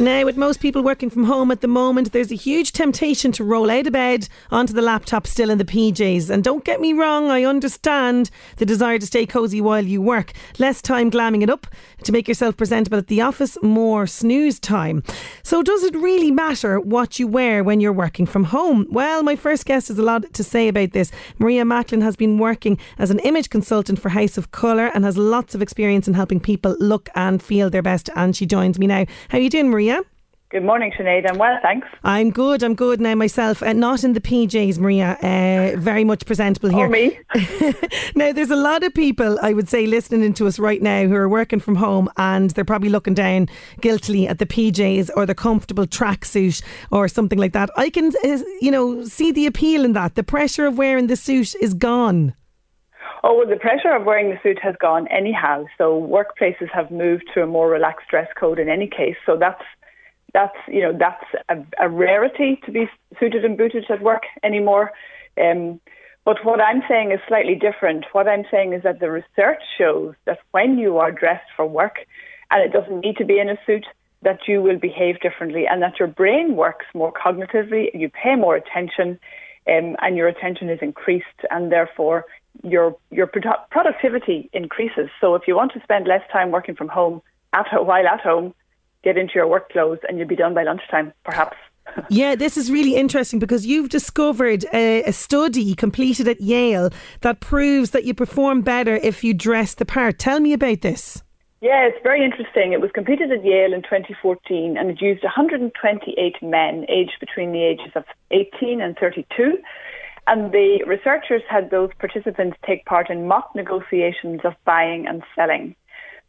Now, with most people working from home at the moment, there's a huge temptation to roll out of bed onto the laptop still in the PJs. And don't get me wrong, I understand the desire to stay cosy while you work. Less time glamming it up to make yourself presentable at the office, more snooze time. So does it really matter what you wear when you're working from home? Well, my first guest has a lot to say about this. Maria Macklin has been working as an image consultant for House of Colour and has lots of experience in helping people look and feel their best. And she joins me now. How are you doing, Maria? Good morning, Sinead. I'm well, thanks. I'm good now myself. Not in the PJs, Maria. Very much presentable here. Oh, me. Now, there's a lot of people, I would say, listening into us right now who are working from home and they're probably looking down guiltily at the PJs or the comfortable tracksuit or something like that. I can, see the appeal in that. The pressure of wearing the suit is gone. Oh, well, the pressure of wearing the suit has gone anyhow. So workplaces have moved to a more relaxed dress code in any case. So that's a rarity to be suited and booted at work anymore. But what I'm saying is slightly different. What I'm saying is that the research shows that when you are dressed for work, and it doesn't need to be in a suit, that you will behave differently and that your brain works more cognitively. You pay more attention, and your attention is increased, and therefore your productivity increases. So if you want to spend less time working from home while at home, get into your work clothes and you'll be done by lunchtime, perhaps. Yeah, this is really interesting because you've discovered a study completed at Yale that proves that you perform better if you dress the part. Tell me about this. Yeah, it's very interesting. It was completed at Yale in 2014 and it used 128 men aged between the ages of 18 and 32. And the researchers had those participants take part in mock negotiations of buying and selling.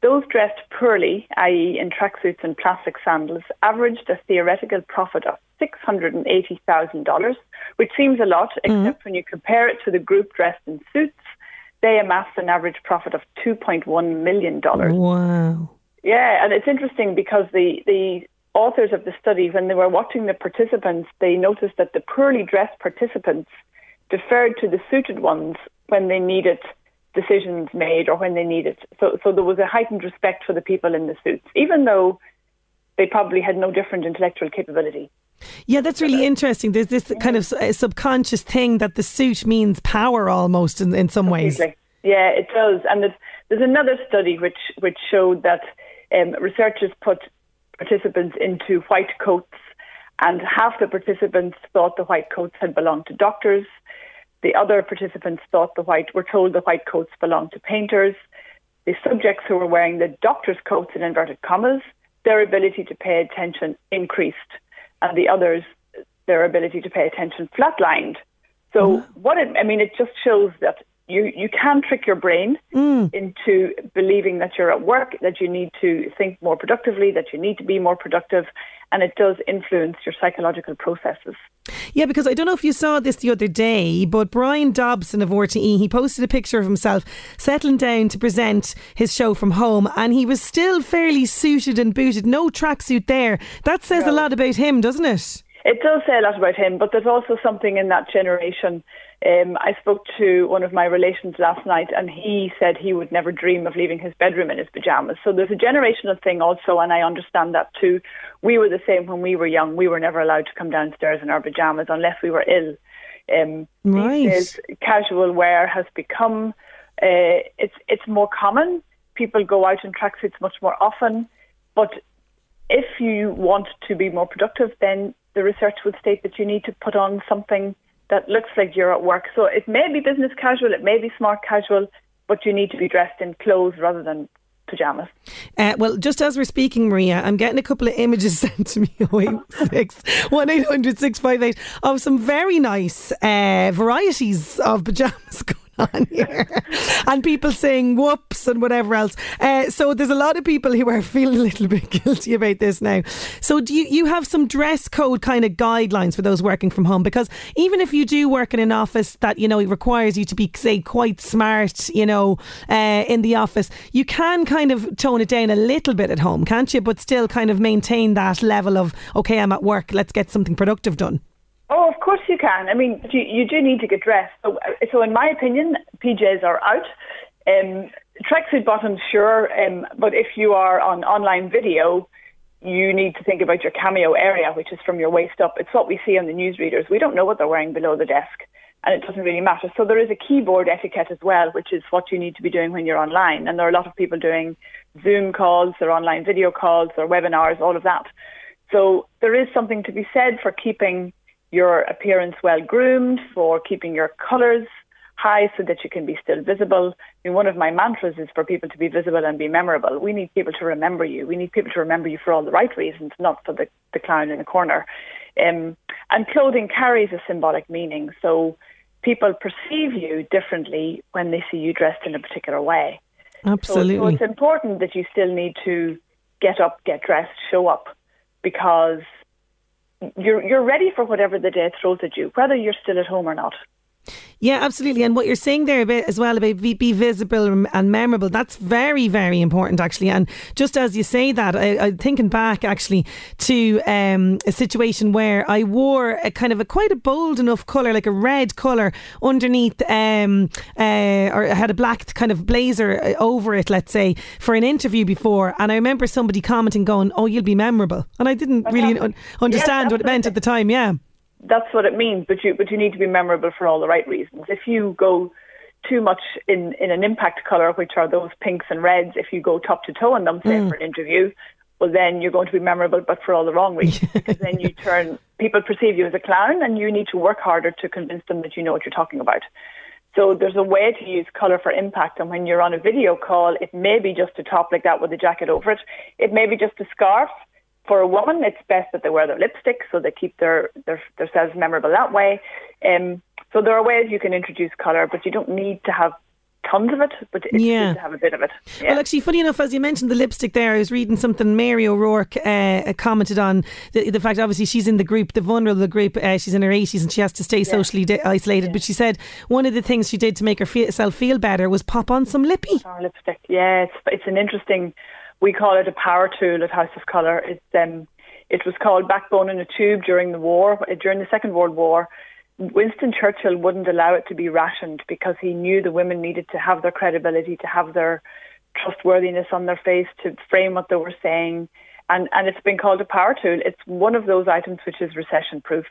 Those dressed poorly, i.e. in tracksuits and plastic sandals, averaged a theoretical profit of $680,000, which seems a lot, except when you compare it to the group dressed in suits. They amassed an average profit of $2.1 million. Wow. Yeah, and it's interesting because the authors of the study, when they were watching the participants, they noticed that the poorly dressed participants deferred to the suited ones when they needed decisions made or when they needed. So there was a heightened respect for the people in the suits, even though they probably had no different intellectual capability. Yeah, that's really interesting. There's this kind of subconscious thing that the suit means power almost in some ways. Yeah, it does. And there's another study which showed that researchers put participants into white coats and half the participants thought the white coats had belonged to doctors. The other participants were told the white coats belonged to painters. The subjects who were wearing the doctor's coats, in inverted commas, their ability to pay attention increased. And the others, their ability to pay attention flatlined. So it just shows that you can trick your brain into believing that you're at work, that you need to think more productively, that you need to be more productive, and it does influence your psychological processes. Yeah, because I don't know if you saw this the other day, but Brian Dobson of RTE, he posted a picture of himself settling down to present his show from home, and he was still fairly suited and booted, no tracksuit there. That says a lot about him, doesn't it? It does say a lot about him, but there's also something in that generation. I spoke to one of my relations last night and he said he would never dream of leaving his bedroom in his pyjamas. So there's a generational thing also, and I understand that too. We were the same when we were young. We were never allowed to come downstairs in our pyjamas unless we were ill. These days, casual wear has become, it's more common. people go out in tracksuits much more often. But if you want to be more productive, then the research would state that you need to put on something that looks like you're at work. So it may be business casual, it may be smart casual, but you need to be dressed in clothes rather than pyjamas. Well, just as we're speaking, Maria, I'm getting a couple of images sent to me 086 1800 658 of some very nice varieties of pyjamas going on here and people saying whoops and whatever else. So there's a lot of people who are feeling a little bit guilty about this now. So do you have some dress code kind of guidelines for those working from home? Because even if you do work in an office that, you know, it requires you to be, say, quite smart, you know, in the office, you can kind of tone it down a little bit at home, can't you? But still kind of maintain that level of, okay, I'm at work, let's get something productive done. Oh, of course you can. I mean, you do need to get dressed. So in my opinion, PJs are out. Tracksuit bottoms, sure. But if you are on online video, you need to think about your cameo area, which is from your waist up. It's what we see on the newsreaders. We don't know what they're wearing below the desk, and it doesn't really matter. So there is a keyboard etiquette as well, which is what you need to be doing when you're online. And there are a lot of people doing Zoom calls, their online video calls, their webinars, all of that. So there is something to be said for keeping your appearance well-groomed, for keeping your colours high so that you can be still visible. I mean, one of my mantras is for people to be visible and be memorable. We need people to remember you. We need people to remember you for all the right reasons, not for the clown in the corner. And clothing carries a symbolic meaning. So people perceive you differently when they see you dressed in a particular way. Absolutely. So it's important that you still need to get up, get dressed, show up, because you're ready for whatever the day throws at you, whether you're still at home or not. Yeah, absolutely. And what you're saying there about, as well, about be visible and memorable, that's very, very important, actually. And just as you say that, I'm thinking back, actually, to a situation where I wore a kind of quite a bold enough colour, like a red colour underneath, or I had a black kind of blazer over it, let's say, for an interview before. And I remember somebody commenting going, oh, you'll be memorable. And I didn't really understand what it meant at the time, yeah. That's what it means, but you need to be memorable for all the right reasons. If you go too much in an impact colour, which are those pinks and reds, if you go top to toe in them, say, for an interview, well, then you're going to be memorable, but for all the wrong reasons. Because then people perceive you as a clown, and you need to work harder to convince them that you know what you're talking about. So there's a way to use colour for impact. And when you're on a video call, it may be just a top like that with a jacket over it. It may be just a scarf. For a woman, it's best that they wear their lipstick so they keep themselves memorable that way. So there are ways you can introduce colour, but you don't need to have tons of it, but it's good to have a bit of it. Yeah. Well, actually, funny enough, as you mentioned the lipstick there, I was reading something Mary O'Rourke commented on, the fact, obviously, she's in the group, the vulnerable group, she's in her 80s and she has to stay socially isolated, but she said one of the things she did to make herself feel better was pop on some lippy. Our lipstick, yeah, it's an interesting... We call it a power tool at House of Colour. It was called Backbone in a Tube during the war. During the Second World War, Winston Churchill wouldn't allow it to be rationed because he knew the women needed to have their credibility, to have their trustworthiness on their face, to frame what they were saying. And it's been called a power tool. It's one of those items which is recession-proof.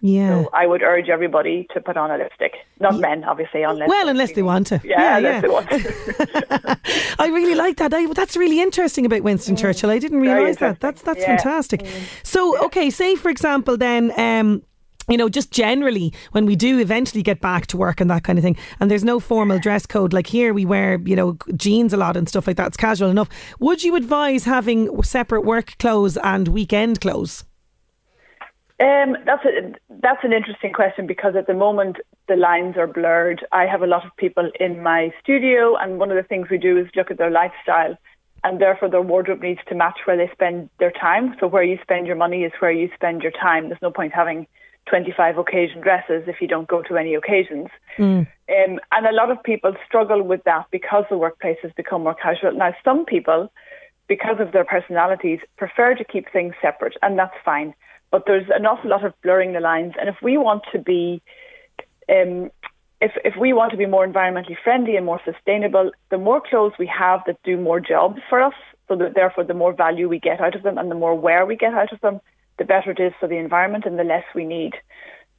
Yeah. So I would urge everybody to put on a lipstick. Not men, obviously, unless they want to. Yeah, they want to. I really like that. That's really interesting about Winston Churchill. I didn't realise that. That's fantastic. So, okay, say for example then... you know, just generally when we do eventually get back to work and that kind of thing, and there's no formal dress code, like here we wear, you know, jeans a lot and stuff like that. It's casual enough. Would you advise having separate work clothes and weekend clothes? That's an interesting question, because at the moment the lines are blurred. I have a lot of people in my studio, and one of the things we do is look at their lifestyle, and therefore their wardrobe needs to match where they spend their time. So where you spend your money is where you spend your time. There's no point having 25 occasion dresses if you don't go to any occasions. And a lot of people struggle with that because the workplace has become more casual. Now, some people, because of their personalities, prefer to keep things separate, and that's fine. But there's an awful lot of blurring the lines. And if we want to be if we want to be more environmentally friendly and more sustainable, the more clothes we have that do more jobs for us, so that therefore the more value we get out of them and the more wear we get out of them, the better it is for the environment and the less we need.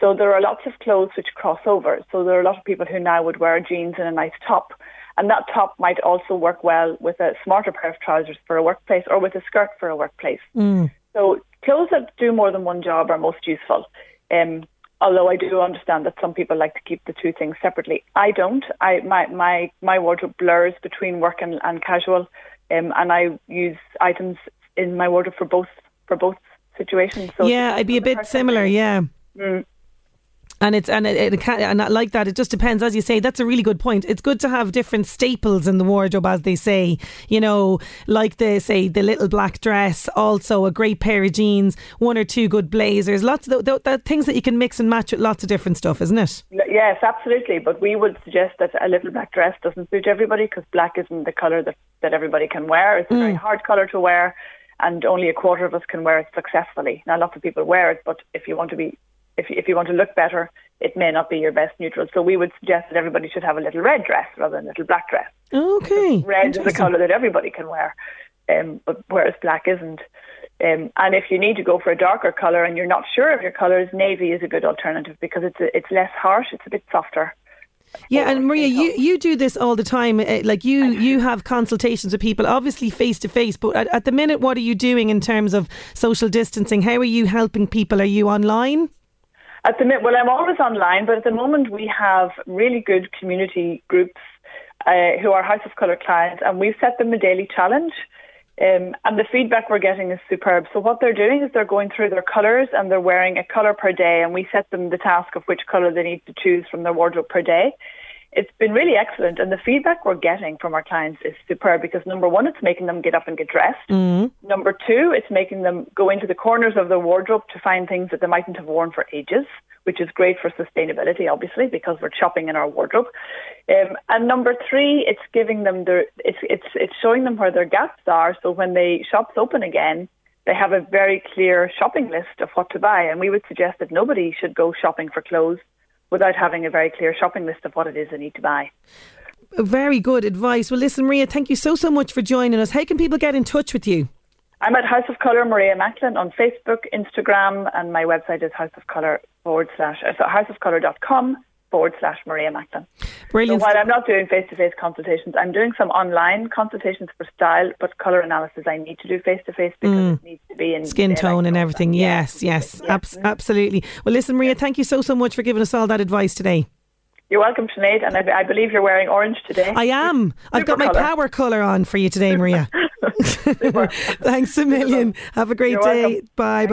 So there are lots of clothes which cross over. So there are a lot of people who now would wear jeans and a nice top. And that top might also work well with a smarter pair of trousers for a workplace or with a skirt for a workplace. Mm. So clothes that do more than one job are most useful. Although I do understand that some people like to keep the two things separately. I don't. My wardrobe blurs between work and casual, and I use items in my wardrobe for both situations. So yeah, I'd be a bit similar. Yeah. Mm. And like that, it just depends, as you say. That's a really good point. It's good to have different staples in the wardrobe, as they say, you know, like the little black dress, also a great pair of jeans, one or two good blazers, lots of the things that you can mix and match with lots of different stuff, isn't it? Yes, absolutely. But we would suggest that a little black dress doesn't suit everybody, because black isn't the colour that everybody can wear. It's a very hard colour to wear, and only a quarter of us can wear it successfully. Now, lots of people wear it, but if you want to look better, it may not be your best neutral. So we would suggest that everybody should have a little red dress rather than a little black dress. Okay. So red is a colour that everybody can wear, but whereas black isn't. And if you need to go for a darker colour and you're not sure of your colours, navy is a good alternative, because it's less harsh, it's a bit softer. Yeah, and Maria, you do this all the time. Like you have consultations with people, obviously face to face. But at the minute, what are you doing in terms of social distancing? How are you helping people? Are you online? Well, I'm always online, but at the moment we have really good community groups who are House of Colour clients, and we've set them a daily challenge, and the feedback we're getting is superb. So what they're doing is they're going through their colours, and they're wearing a colour per day, and we set them the task of which colour they need to choose from their wardrobe per day. It's been really excellent, and the feedback we're getting from our clients is superb, because number one, it's making them get up and get dressed. Mm-hmm. Number two, it's making them go into the corners of their wardrobe to find things that they mightn't have worn for ages, which is great for sustainability, obviously, because we're shopping in our wardrobe. And number three, it's giving them it's showing them where their gaps are, so when the shops open again, they have a very clear shopping list of what to buy. And we would suggest that nobody should go shopping for clothes without having a very clear shopping list of what it is they need to buy. Very good advice. Well, listen, Maria, thank you so much for joining us. How can people get in touch with you? I'm at House of Colour, Maria Macklin, on Facebook, Instagram, and my website is houseofcolour.com/Maria Macklin. Brilliant. So while I'm not doing face-to-face consultations, I'm doing some online consultations for style, but colour analysis I need to do face-to-face, because it needs to be in skin tone and everything. Yes, absolutely. Well, listen, Maria, thank you so much for giving us all that advice today. You're welcome, Sinead, and I believe you're wearing orange today. I am. I've got my power colour on for you today, Maria. Thanks a million. Have a great day. Bye.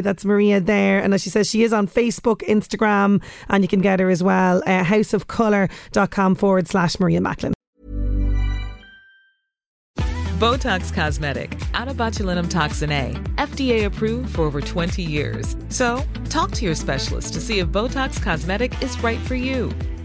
That's Maria there, and as she says, she is on Facebook, Instagram, and you can get her as well, houseofcolour.com/Maria Macklin. Botox Cosmetic, onabotulinumtoxinA, FDA approved for over 20 years. So talk to your specialist to see if Botox Cosmetic is right for you.